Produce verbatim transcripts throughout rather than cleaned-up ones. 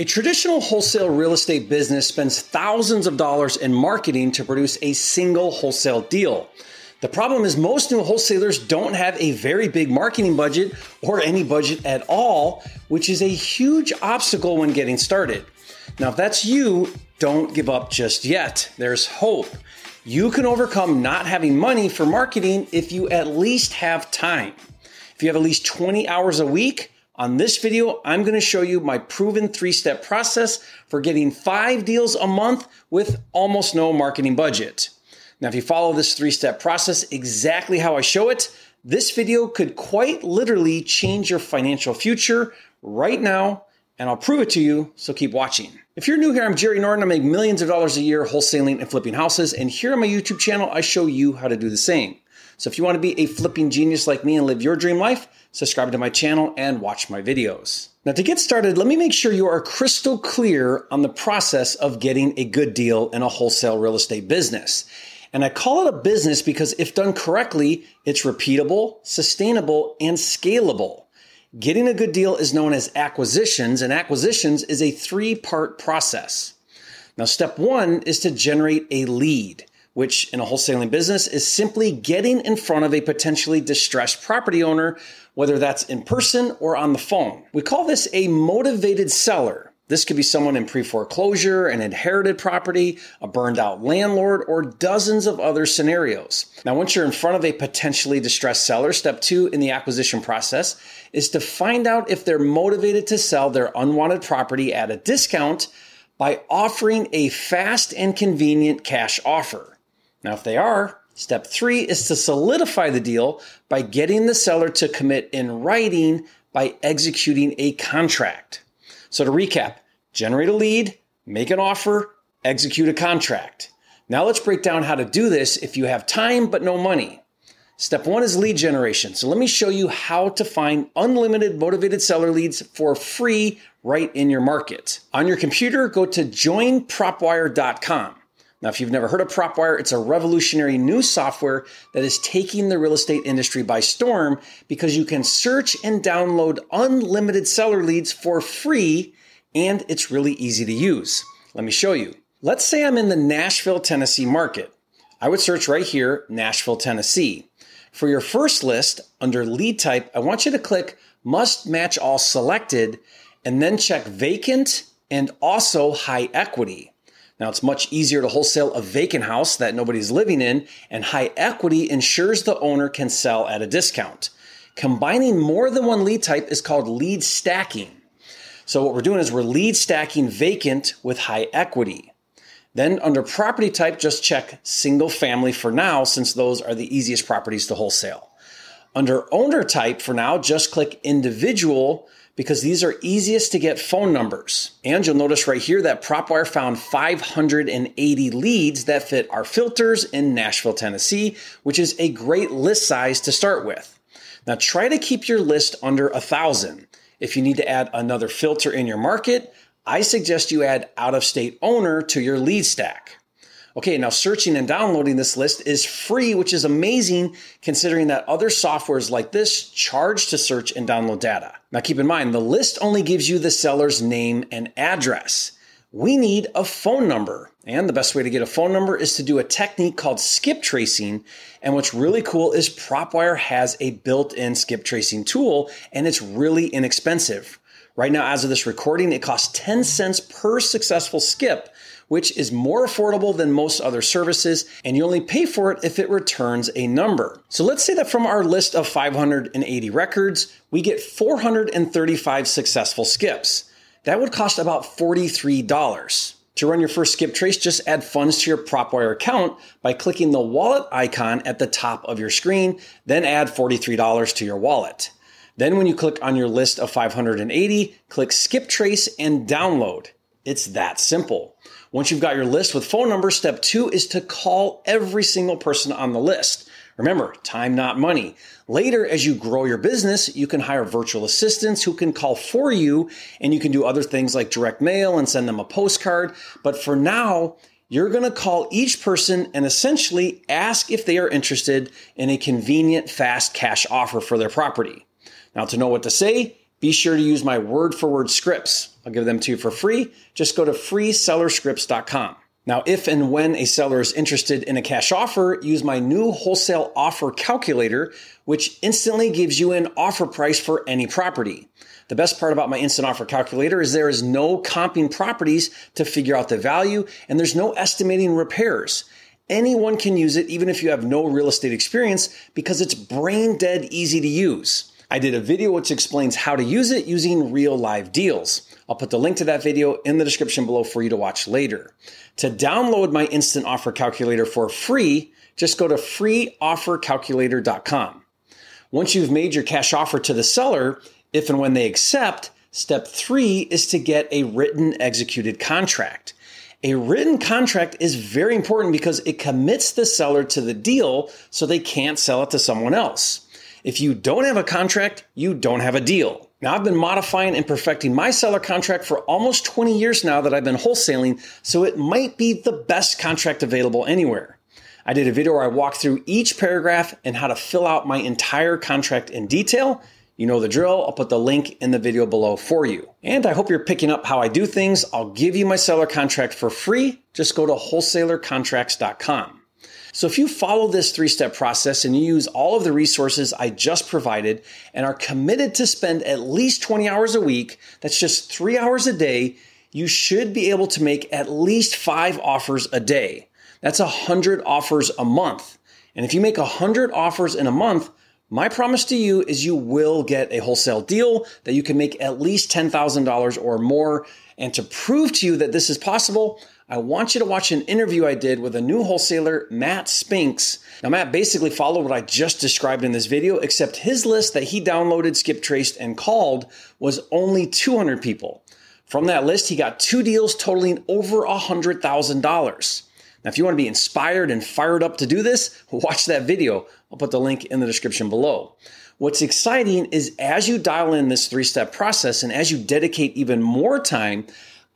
A traditional wholesale real estate business spends thousands of dollars in marketing to produce a single wholesale deal. The problem is most new wholesalers don't have a very big marketing budget or any budget at all, which is a huge obstacle when getting started. Now, if that's you, don't give up just yet. There's hope. You can overcome not having money for marketing if you at least have time. If you have at least twenty hours a week, on this video, I'm going to show you my proven three-step process for getting five deals a month with almost no marketing budget. Now, if you follow this three-step process exactly how I show it, this video could quite literally change your financial future right now, and I'll prove it to you, so keep watching. If you're new here, I'm Jerry Norton. I make millions of dollars a year wholesaling and flipping houses, and here on my YouTube channel, I show you how to do the same. So if you want to be a flipping genius like me and live your dream life, subscribe to my channel and watch my videos. Now, to get started, let me make sure you are crystal clear on the process of getting a good deal in a wholesale real estate business. And I call it a business because if done correctly, it's repeatable, sustainable, and scalable. Getting a good deal is known as acquisitions, and acquisitions is a three-part process. Now, step one is to generate a lead, which in a wholesaling business is simply getting in front of a potentially distressed property owner, whether that's in person or on the phone. We call this a motivated seller. This could be someone in pre-foreclosure, an inherited property, a burned-out landlord, or dozens of other scenarios. Now, once you're in front of a potentially distressed seller, step two in the acquisition process is to find out if they're motivated to sell their unwanted property at a discount by offering a fast and convenient cash offer. Now, if they are, step three is to solidify the deal by getting the seller to commit in writing by executing a contract. So to recap, generate a lead, make an offer, execute a contract. Now let's break down how to do this if you have time but no money. Step one is lead generation. So let me show you how to find unlimited motivated seller leads for free right in your market. On your computer, go to join prop wire dot com. Now, if you've never heard of PropWire, it's a revolutionary new software that is taking the real estate industry by storm because you can search and download unlimited seller leads for free, and it's really easy to use. Let me show you. Let's say I'm in the Nashville, Tennessee market. I would search right here, Nashville, Tennessee. For your first list, under lead type, I want you to click Must Match All Selected, and then check Vacant and also High Equity. Now, it's much easier to wholesale a vacant house that nobody's living in, and high equity ensures the owner can sell at a discount. Combining more than one lead type is called lead stacking. So what we're doing is we're lead stacking vacant with high equity. Then under property type, just check single family for now, since those are the easiest properties to wholesale. Under owner type for now, just click individual, because these are easiest to get phone numbers. And you'll notice right here that PropWire found five hundred eighty leads that fit our filters in Nashville, Tennessee, which is a great list size to start with. Now try to keep your list under one thousand. If you need to add another filter in your market, I suggest you add out-of-state owner to your lead stack. Okay, now searching and downloading this list is free, which is amazing considering that other softwares like this charge to search and download data. Now keep in mind, the list only gives you the seller's name and address. We need a phone number. And the best way to get a phone number is to do a technique called skip tracing. And what's really cool is PropWire has a built-in skip tracing tool, and it's really inexpensive. Right now, as of this recording, it costs ten cents per successful skip, which is more affordable than most other services, and you only pay for it if it returns a number. So let's say that from our list of five hundred eighty records, we get four hundred thirty-five successful skips. That would cost about forty-three dollars. To run your first skip trace, just add funds to your PropWire account by clicking the wallet icon at the top of your screen, then add forty-three dollars to your wallet. Then when you click on your list of five hundred eighty, click skip trace and download. It's that simple. Once you've got your list with phone numbers, step two is to call every single person on the list. Remember, time not money. Later, as you grow your business, you can hire virtual assistants who can call for you, and you can do other things like direct mail and send them a postcard. But for now, you're going to call each person and essentially ask if they are interested in a convenient, fast cash offer for their property. Now, to know what to say, Be sure to use my word-for-word scripts. I'll give them to you for free. Just go to free seller scripts dot com. Now, if and when a seller is interested in a cash offer, use my new wholesale offer calculator, which instantly gives you an offer price for any property. The best part about my instant offer calculator is there is no comping properties to figure out the value, and there's no estimating repairs. Anyone can use it, even if you have no real estate experience, because it's brain dead easy to use. I did a video which explains how to use it using real live deals. I'll put the link to that video in the description below for you to watch later. To download my instant offer calculator for free, just go to free offer calculator dot com. Once you've made your cash offer to the seller, if and when they accept, step three is to get a written executed contract. A written contract is very important because it commits the seller to the deal so they can't sell it to someone else. If you don't have a contract, you don't have a deal. Now, I've been modifying and perfecting my seller contract for almost twenty years now that I've been wholesaling, so it might be the best contract available anywhere. I did a video where I walked through each paragraph and how to fill out my entire contract in detail. You know the drill. I'll put the link in the video below for you. And I hope you're picking up how I do things. I'll give you my seller contract for free. Just go to wholesaler contracts dot com. So if you follow this three-step process and you use all of the resources I just provided and are committed to spend at least twenty hours a week, that's just three hours a day, you should be able to make at least five offers a day. That's one hundred offers a month. And if you make one hundred offers in a month, my promise to you is you will get a wholesale deal that you can make at least ten thousand dollars or more. And to prove to you that this is possible, I want you to watch an interview I did with a new wholesaler, Matt Spinks. Now, Matt basically followed what I just described in this video, except his list that he downloaded, skip traced, and called was only two hundred people. From that list, he got two deals totaling over one hundred thousand dollars. Now, if you want to be inspired and fired up to do this, watch that video. I'll put the link in the description below. What's exciting is as you dial in this three-step process and as you dedicate even more time,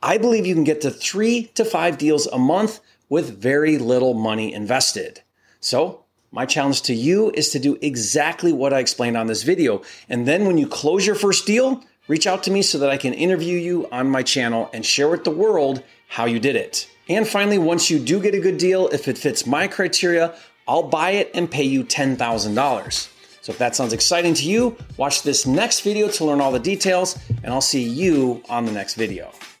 I believe you can get to three to five deals a month with very little money invested. So my challenge to you is to do exactly what I explained on this video. And then when you close your first deal, reach out to me so that I can interview you on my channel and share with the world how you did it. And finally, once you do get a good deal, if it fits my criteria, I'll buy it and pay you ten thousand dollars. So if that sounds exciting to you, watch this next video to learn all the details, and I'll see you on the next video.